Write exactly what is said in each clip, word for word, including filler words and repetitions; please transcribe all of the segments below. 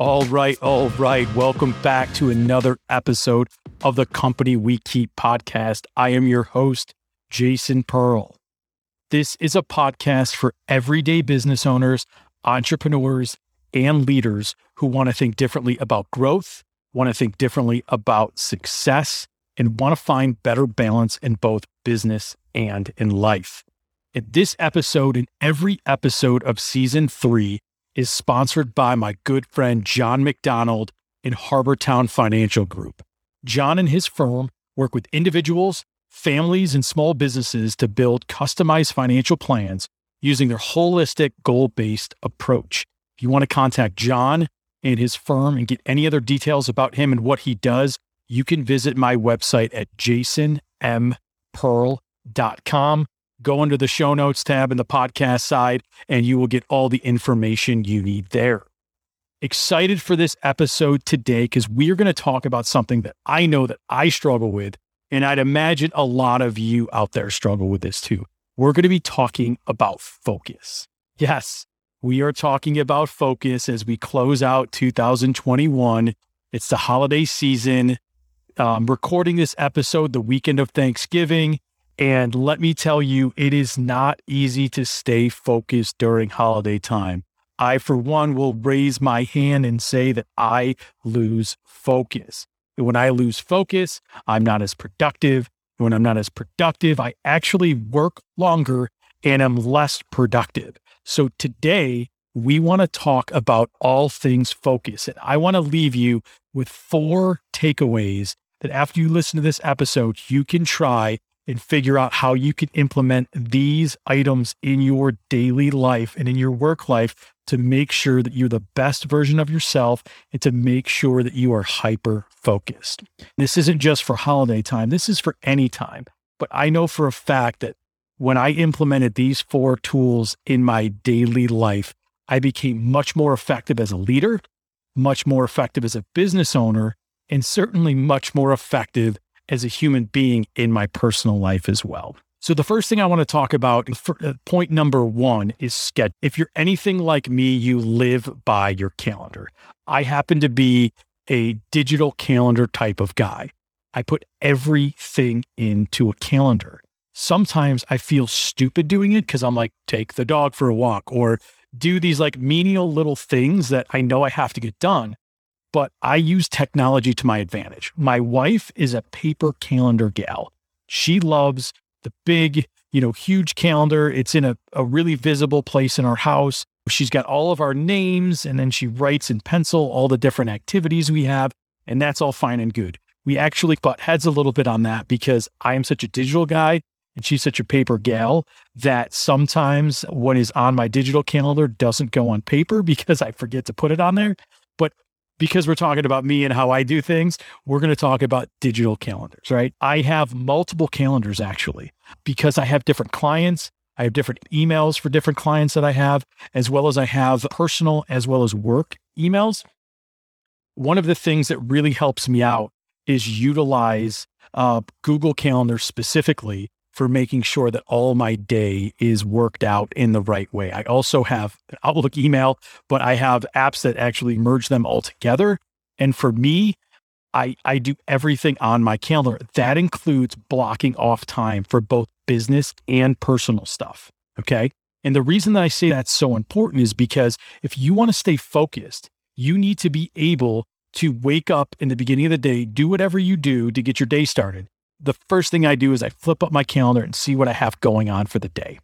All right, all right. Welcome back to another episode of the Company We Keep podcast. I am your host, Jason Pearl. This is a podcast for everyday business owners, entrepreneurs, and leaders who want to think differently about growth, want to think differently about success, and want to find better balance in both business and in life. In this episode and every episode of season three is sponsored by my good friend, John MacDonald in Harbortown Financial Group. John and his firm work with individuals, families, and small businesses to build customized financial plans using their holistic goal-based approach. If you want to contact John and his firm and get any other details about him and what he does, you can visit my website at jason m pearl dot com. Go under the show notes tab in the podcast side, and you will get all the information you need there. Excited for this episode today because we are going to talk about something that I know that I struggle with, and I'd imagine a lot of you out there struggle with this too. We're going to be talking about focus. Yes, we are talking about focus as we close out two thousand twenty-one. It's the holiday season. I'm recording this episode the weekend of Thanksgiving. And let me tell you, it is not easy to stay focused during holiday time. I, for one, will raise my hand and say that I lose focus. And when I lose focus, I'm not as productive. And when I'm not as productive, I actually work longer and I'm less productive. So today, we want to talk about all things focus. And I want to leave you with four takeaways that after you listen to this episode, you can try and figure out how you can implement these items in your daily life and in your work life to make sure that you're the best version of yourself and to make sure that you are hyper-focused. This isn't just for holiday time. This is for any time. But I know for a fact that when I implemented these four tools in my daily life, I became much more effective as a leader, much more effective as a business owner, and certainly much more effective as a human being in my personal life as well. So the first thing I want to talk about, point number one, is schedule. If you're anything like me, you live by your calendar. I happen to be a digital calendar type of guy. I put everything into a calendar. Sometimes I feel stupid doing it because I'm like, take the dog for a walk or do these like menial little things that I know I have to get done. But I use technology to my advantage. My wife is a paper calendar gal. She loves the big, you know, huge calendar. It's in a, a really visible place in our house. She's got all of our names, and then she writes in pencil all the different activities we have, and that's all fine and good. We actually butt heads a little bit on that because I am such a digital guy and she's such a paper gal that sometimes what is on my digital calendar doesn't go on paper because I forget to put it on there. But because we're talking about me and how I do things, we're going to talk about digital calendars, right? I have multiple calendars actually, because I have different clients. I have different emails for different clients that I have, as well as I have personal as well as work emails. One of the things that really helps me out is utilize uh, Google Calendar specifically for making sure that all my day is worked out in the right way. I also have an Outlook email, but I have apps that actually merge them all together. And for me, I, I do everything on my calendar. That includes blocking off time for both business and personal stuff, okay? And the reason that I say that's so important is because if you want to stay focused, you need to be able to wake up in the beginning of the day, do whatever you do to get your day started. The first thing I do is I flip up my calendar and see what I have going on for the day,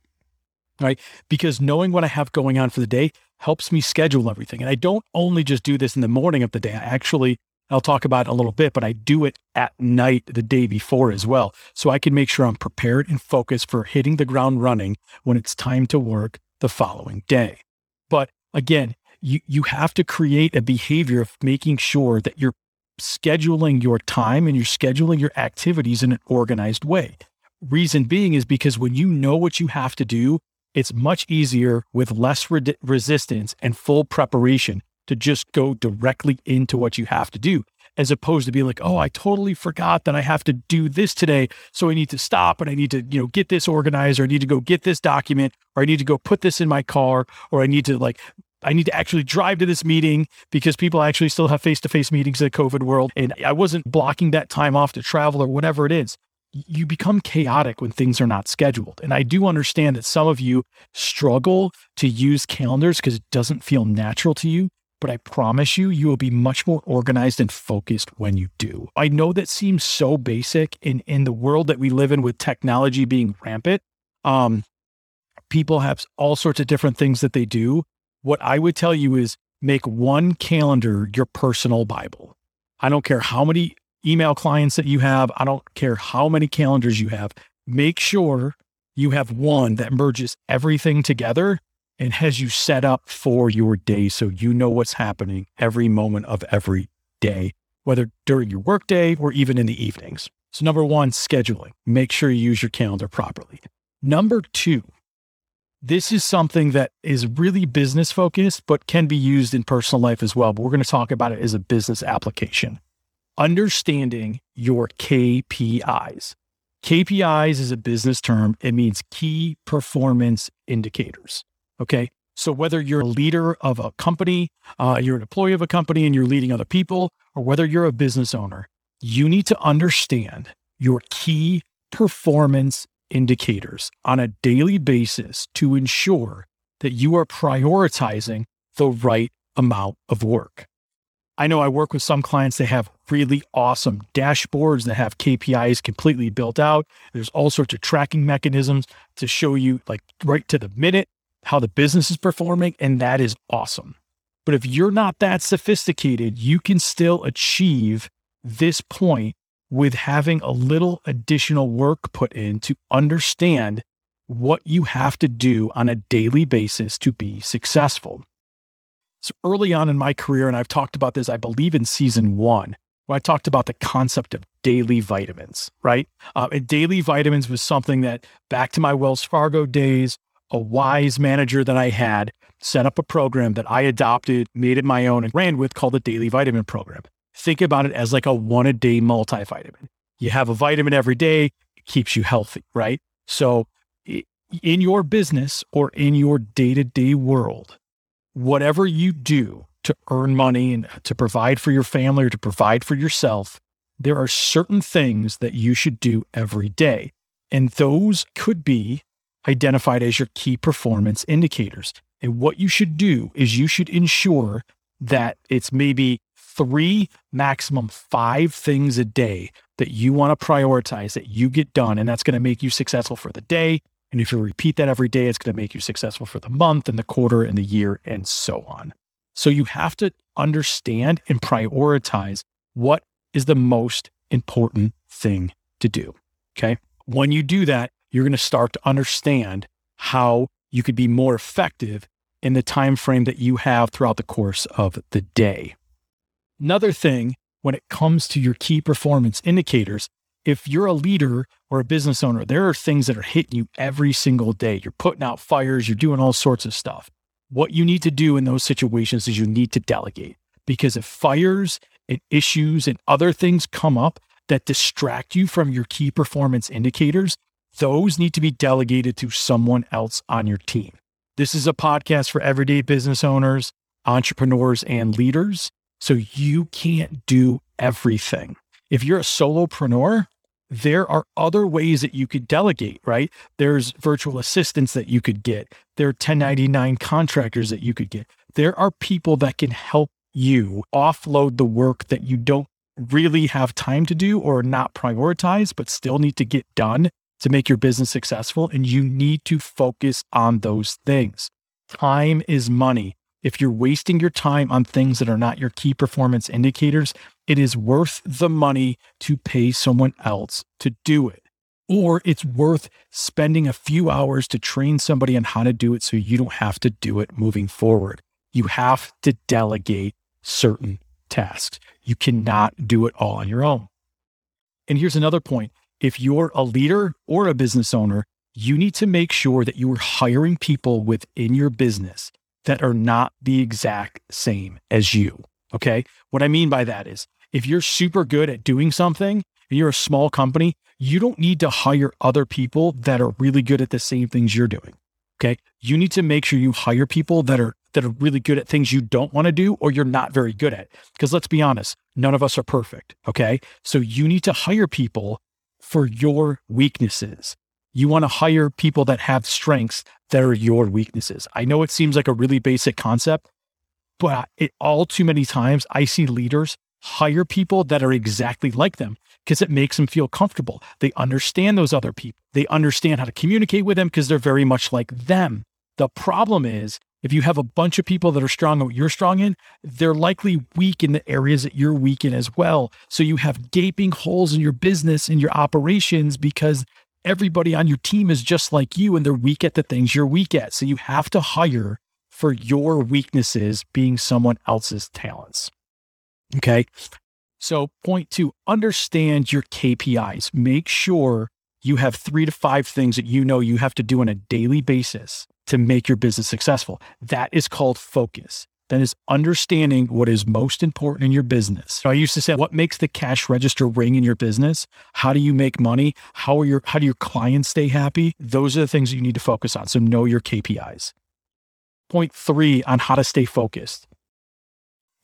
right? Because knowing what I have going on for the day helps me schedule everything. And I don't only just do this in the morning of the day. I actually, I'll talk about it in a little bit, but I do it at night the day before as well. So I can make sure I'm prepared and focused for hitting the ground running when it's time to work the following day. But again, you, you have to create a behavior of making sure that you're scheduling your time and you're scheduling your activities in an organized way. Reason being is because when you know what you have to do, it's much easier with less re- resistance and full preparation to just go directly into what you have to do, as opposed to being like, oh, I totally forgot that I have to do this today. So I need to stop and I need to, you know, get this organized, or I need to go get this document, or I need to go put this in my car, or I need to like I need to actually drive to this meeting because people actually still have face-to-face meetings in the COVID world. And I wasn't blocking that time off to travel or whatever it is. You become chaotic when things are not scheduled. And I do understand that some of you struggle to use calendars because it doesn't feel natural to you. But I promise you, you will be much more organized and focused when you do. I know that seems so basic in, in the world that we live in with technology being rampant. Um, people have all sorts of different things that they do. What I would tell you is make one calendar your personal Bible. I don't care how many email clients that you have. I don't care how many calendars you have. Make sure you have one that merges everything together and has you set up for your day so you know what's happening every moment of every day, whether during your workday or even in the evenings. So number one, scheduling. Make sure you use your calendar properly. Number two, this is something that is really business focused, but can be used in personal life as well. But we're going to talk about it as a business application. Understanding your K P Is. K P Is is a business term. It means key performance indicators. Okay. So whether you're a leader of a company, uh, you're an employee of a company and you're leading other people, or whether you're a business owner, you need to understand your key performance indicators on a daily basis to ensure that you are prioritizing the right amount of work. I know I work with some clients that have really awesome dashboards that have K P Is completely built out. There's all sorts of tracking mechanisms to show you like right to the minute how the business is performing, and that is awesome. But if you're not that sophisticated, you can still achieve this point with having a little additional work put in to understand what you have to do on a daily basis to be successful. So early on in my career, and I've talked about this, I believe in season one, where I talked about the concept of daily vitamins, right? Uh, and daily vitamins was something that back to my Wells Fargo days, a wise manager that I had set up a program that I adopted, made it my own, and ran with called the Daily Vitamin Program. Think about it as like a one a day multivitamin. You have a vitamin every day, it keeps you healthy, right? So in your business or in your day-to-day world, whatever you do to earn money and to provide for your family or to provide for yourself, there are certain things that you should do every day. And those could be identified as your key performance indicators. And what you should do is you should ensure that it's maybe three, maximum five things a day that you want to prioritize that you get done. And that's going to make you successful for the day. And if you repeat that every day, it's going to make you successful for the month and the quarter and the year and so on. So you have to understand and prioritize what is the most important thing to do. Okay. When you do that, you're going to start to understand how you could be more effective in the time frame that you have throughout the course of the day. Another thing, when it comes to your key performance indicators, if you're a leader or a business owner, there are things that are hitting you every single day. You're putting out fires, you're doing all sorts of stuff. What you need to do in those situations is you need to delegate, because if fires and issues and other things come up that distract you from your key performance indicators, those need to be delegated to someone else on your team. This is a podcast for everyday business owners, entrepreneurs, and leaders. So you can't do everything. If you're a solopreneur, there are other ways that you could delegate, right? There's virtual assistants that you could get. There are ten ninety-nine contractors that you could get. There are people that can help you offload the work that you don't really have time to do or not prioritize, but still need to get done to make your business successful, and you need to focus on those things. Time is money. If you're wasting your time on things that are not your key performance indicators, it is worth the money to pay someone else to do it. Or it's worth spending a few hours to train somebody on how to do it so you don't have to do it moving forward. You have to delegate certain tasks. You cannot do it all on your own. And here's another point. If you're a leader or a business owner, you need to make sure that you are hiring people within your business that are not the exact same as you, okay? What I mean by that is if you're super good at doing something and you're a small company, you don't need to hire other people that are really good at the same things you're doing, okay, you need to make sure you hire people that are that are really good at things you don't want to do or you're not very good at. Because let's be honest, none of us are perfect, okay? So you need to hire people for your weaknesses. You want to hire people that have strengths that are your weaknesses. I know it seems like a really basic concept, but it, all too many times I see leaders hire people that are exactly like them because it makes them feel comfortable. They understand those other people. They understand how to communicate with them because they're very much like them. The problem is, if you have a bunch of people that are strong at what you're strong in, they're likely weak in the areas that you're weak in as well. So you have gaping holes in your business and your operations because everybody on your team is just like you and they're weak at the things you're weak at. So you have to hire for your weaknesses being someone else's talents. Okay. So point two, understand your K P Is. Make sure you have three to five things that you know you have to do on a daily basis to make your business successful. That is called focus. That is understanding what is most important in your business. So I used to say, what makes the cash register ring in your business? How do you make money? How are your, how do your clients stay happy? Those are the things that you need to focus on. So know your K P Is. Point three on how to stay focused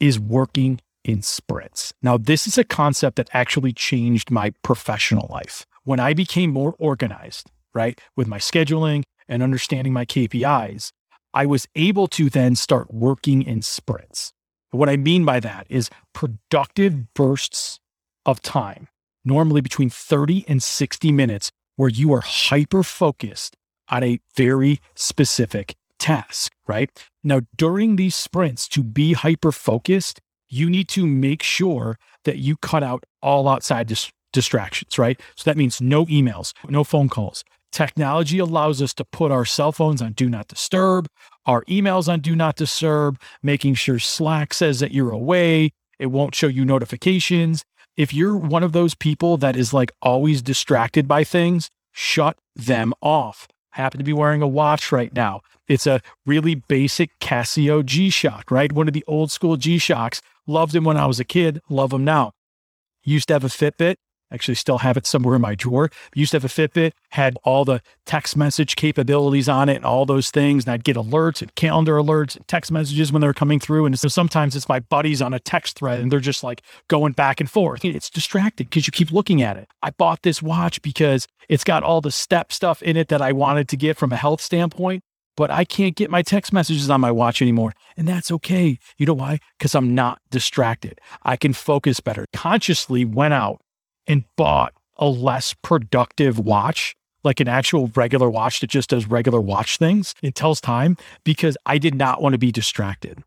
is working in sprints. Now, this is a concept that actually changed my professional life. When I became more organized, right, with my scheduling and understanding my K P Is, I was able to then start working in sprints. What I mean by that is productive bursts of time, normally between thirty and sixty minutes, where you are hyper-focused on a very specific task, right? Now, during these sprints, to be hyper-focused, you need to make sure that you cut out all outside dis- distractions, right? So that means no emails, no phone calls. Technology allows us to put our cell phones on do not disturb, our emails on do not disturb, making sure Slack says that you're away. It won't show you notifications. If you're one of those people that is like always distracted by things, shut them off. I happen to be wearing a watch right now. It's a really basic Casio G-Shock, right? One of the old school G-Shocks. Loved them when I was a kid. Love them now. Used to have a Fitbit. Actually still have it somewhere in my drawer. Used to have a Fitbit, had all the text message capabilities on it and all those things. And I'd get alerts and calendar alerts and text messages when they were coming through. And so sometimes it's my buddies on a text thread and they're just like going back and forth. It's distracting because you keep looking at it. I bought this watch because it's got all the step stuff in it that I wanted to get from a health standpoint, but I can't get my text messages on my watch anymore. And that's okay. You know why? Because I'm not distracted. I can focus better. Consciously went out and bought a less productive watch, like an actual regular watch that just does regular watch things. It tells time because I did not want to be distracted.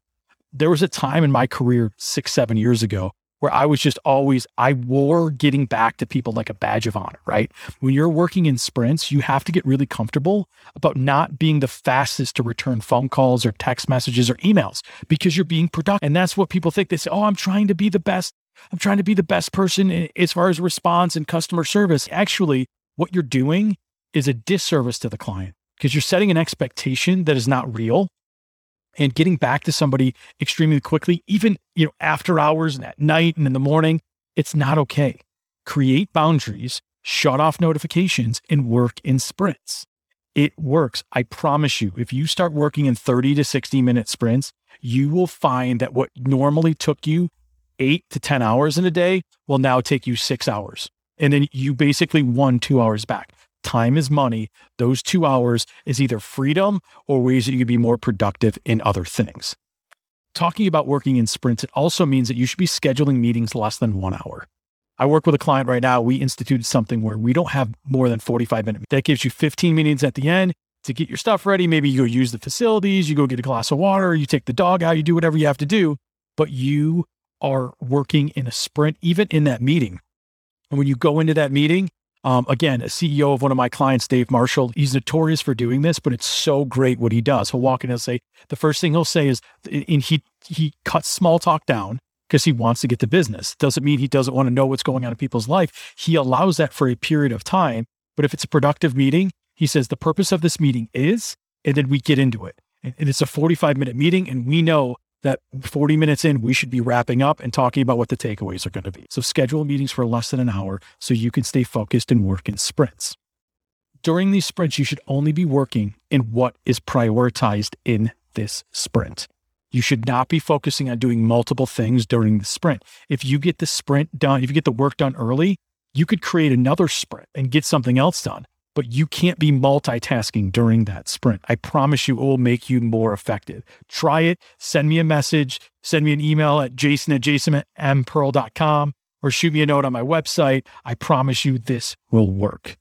There was a time in my career six, seven years ago where I was just always, I wore getting back to people like a badge of honor, right? When you're working in sprints, you have to get really comfortable about not being the fastest to return phone calls or text messages or emails because you're being productive. And that's what people think. They say, oh, I'm trying to be the best. I'm trying to be the best person as far as response and customer service. Actually, what you're doing is a disservice to the client because you're setting an expectation that is not real and getting back to somebody extremely quickly, even, you know, after hours and at night and in the morning. It's not okay. Create boundaries, shut off notifications, and work in sprints. It works. I promise you, if you start working in thirty to sixty minute sprints, you will find that what normally took you eight to ten hours in a day will now take you six hours. And then you basically won two hours back. Time is money. Those two hours is either freedom or ways that you can be more productive in other things. Talking about working in sprints, it also means that you should be scheduling meetings less than one hour. I work with a client right now. We instituted something where we don't have more than forty-five minutes. That gives you fifteen minutes at the end to get your stuff ready. Maybe you go use the facilities, you go get a glass of water, you take the dog out, you do whatever you have to do, but you are working in a sprint, even in that meeting. And when you go into that meeting, um, again, a C E O of one of my clients, Dave Marshall, he's notorious for doing this, but it's so great what he does. He'll walk in and say, the first thing he'll say is, and he, he cuts small talk down because he wants to get to business. Doesn't mean he doesn't want to know what's going on in people's life. He allows that for a period of time. But if it's a productive meeting, he says, the purpose of this meeting is, and then we get into it. And, and it's a forty-five minute meeting. And we know that forty minutes in, we should be wrapping up and talking about what the takeaways are going to be. So schedule meetings for less than an hour so you can stay focused and work in sprints. During these sprints, you should only be working in what is prioritized in this sprint. You should not be focusing on doing multiple things during the sprint. If you get the sprint done, if you get the work done early, you could create another sprint and get something else done, but you can't be multitasking during that sprint. I promise you it will make you more effective. Try it. Send me a message. Send me an email at jason at jason m pearl dot com or shoot me a note on my website. I promise you this will work.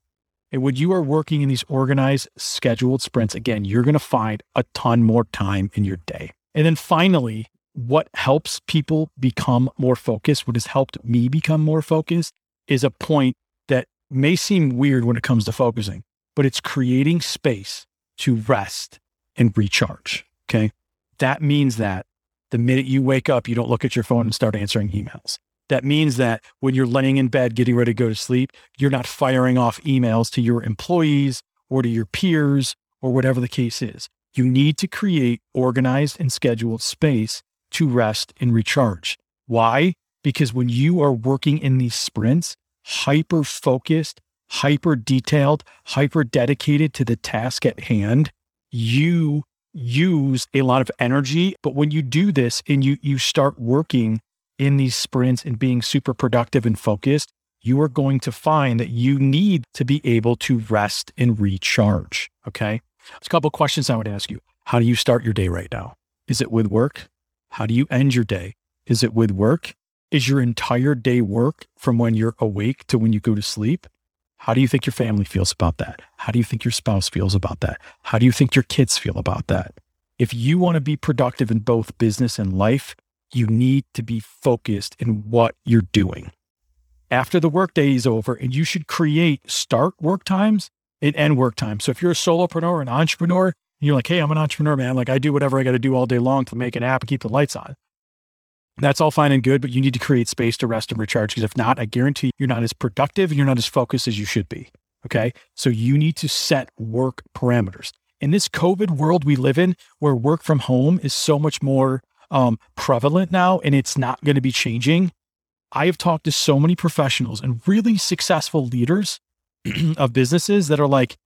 And when you are working in these organized, scheduled sprints, again, you're going to find a ton more time in your day. And then finally, what helps people become more focused, what has helped me become more focused, is a point that may seem weird when it comes to focusing, but it's creating space to rest and recharge, okay? That means that the minute you wake up, you don't look at your phone and start answering emails. That means that when you're laying in bed, getting ready to go to sleep, you're not firing off emails to your employees or to your peers or whatever the case is. You need to create organized and scheduled space to rest and recharge. Why? Because when you are working in these sprints, hyper-focused, hyper-detailed, hyper-dedicated to the task at hand, you use a lot of energy. But when you do this and you, you start working in these sprints and being super productive and focused, you are going to find that you need to be able to rest and recharge, okay? There's a couple of questions I would ask you. How do you start your day right now? Is it with work? How do you end your day? Is it with work? Is your entire day work from when you're awake to when you go to sleep? How do you think your family feels about that? How do you think your spouse feels about that? How do you think your kids feel about that? If you want to be productive in both business and life, you need to be focused in what you're doing. After the workday is over, and you should create start work times and end work time. So if you're a solopreneur, an entrepreneur, and you're like, hey, I'm an entrepreneur, man. Like I do whatever I got to do all day long to make an app and keep the lights on. That's all fine and good, but you need to create space to rest and recharge. Because if not, I guarantee you're not as productive and you're not as focused as you should be. Okay. So you need to set work parameters. In this COVID world we live in, where work from home is so much more um, prevalent now, and it's not going to be changing. I have talked to so many professionals and really successful leaders of businesses that are like,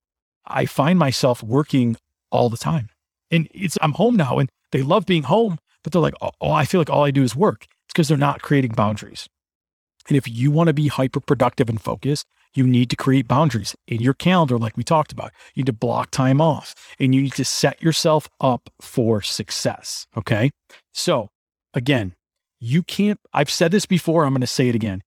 I find myself working all the time and it's, I'm home now and they love being home, but they're like, oh, oh I feel like all I do is work. It's because they're not creating boundaries. And if you want to be hyper productive and focused, you need to create boundaries in your calendar. Like we talked about, you need to block time off and you need to set yourself up for success. Okay. So again, you can't, I've said this before. I'm going to say it again,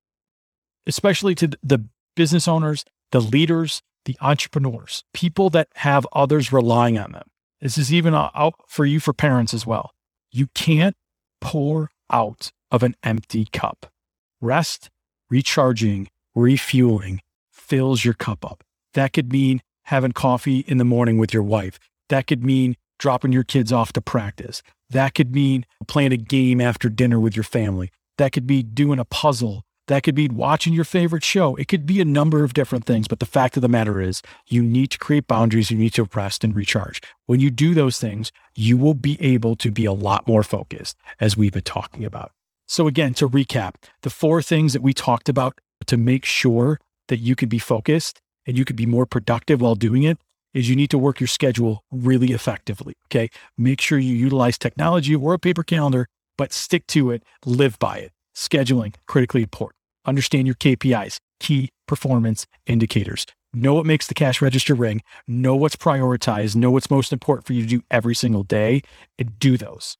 especially to the business owners, the leaders, the entrepreneurs, people that have others relying on them. This is even out for you, for parents as well. You can't pour out of an empty cup. Rest, recharging, refueling fills your cup up. That could mean having coffee in the morning with your wife. That could mean dropping your kids off to practice. That could mean playing a game after dinner with your family. That could be doing a puzzle. That could be watching your favorite show. It could be a number of different things, but the fact of the matter is you need to create boundaries. You need to rest and recharge. When you do those things, you will be able to be a lot more focused, as we've been talking about. So again, to recap, the four things that we talked about to make sure that you can be focused and you can be more productive while doing it is you need to work your schedule really effectively, okay? Make sure you utilize technology or a paper calendar, but stick to it, live by it. Scheduling, critically important. Understand your K P Is, key performance indicators. Know what makes the cash register ring. Know what's prioritized. Know what's most important for you to do every single day and do those.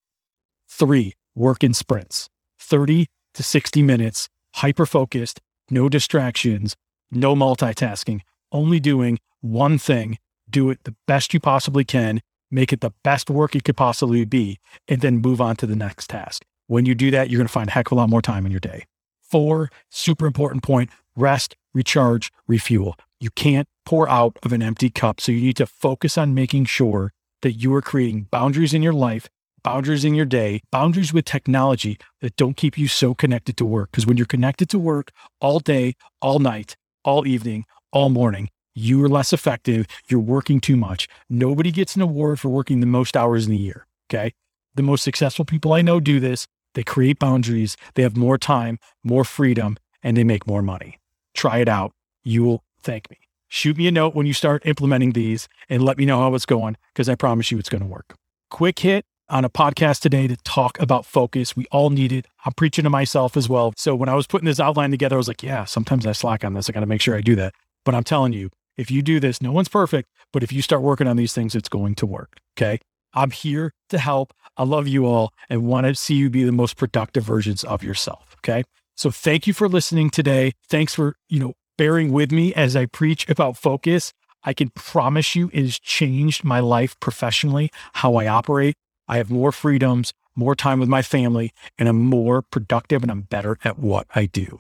Three, work in sprints. thirty to sixty minutes, hyper-focused, no distractions, no multitasking, only doing one thing. Do it the best you possibly can. Make it the best work it could possibly be, and then move on to the next task. When you do that, you're going to find a heck of a lot more time in your day. Four, super important point, rest, recharge, refuel. You can't pour out of an empty cup. So you need to focus on making sure that you are creating boundaries in your life, boundaries in your day, boundaries with technology that don't keep you so connected to work. Because when you're connected to work all day, all night, all evening, all morning, you are less effective. You're working too much. Nobody gets an award for working the most hours in the year. Okay. The most successful people I know do this. They create boundaries, they have more time, more freedom, and they make more money. Try it out. You will thank me. Shoot me a note when you start implementing these and let me know how it's going, because I promise you it's going to work. Quick hit on a podcast today to talk about focus. We all need it. I'm preaching to myself as well. So when I was putting this outline together, I was like, yeah, sometimes I slack on this. I got to make sure I do that. But I'm telling you, if you do this, no one's perfect, but if you start working on these things, it's going to work. Okay. I'm here to help. I love you all and want to see you be the most productive versions of yourself. Okay. So thank you for listening today. Thanks for, you know, bearing with me as I preach about focus. I can promise you it has changed my life professionally, how I operate. I have more freedoms, more time with my family, and I'm more productive and I'm better at what I do.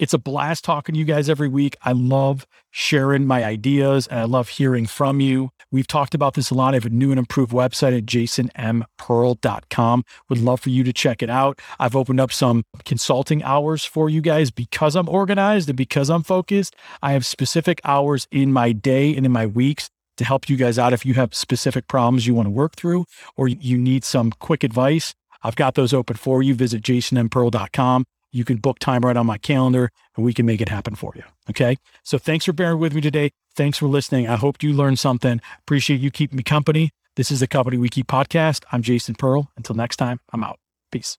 It's a blast talking to you guys every week. I love sharing my ideas and I love hearing from you. We've talked about this a lot. I have a new and improved website at jason m pearl dot com. Would love for you to check it out. I've opened up some consulting hours for you guys because I'm organized and because I'm focused. I have specific hours in my day and in my weeks to help you guys out if you have specific problems you want to work through or you need some quick advice. I've got those open for you. Visit jason m pearl dot com. You can book time right on my calendar and we can make it happen for you. Okay. So thanks for bearing with me today. Thanks for listening. I hope you learned something. Appreciate you keeping me company. This is the Company We Keep podcast. I'm Jason Pearl. Until next time, I'm out. Peace.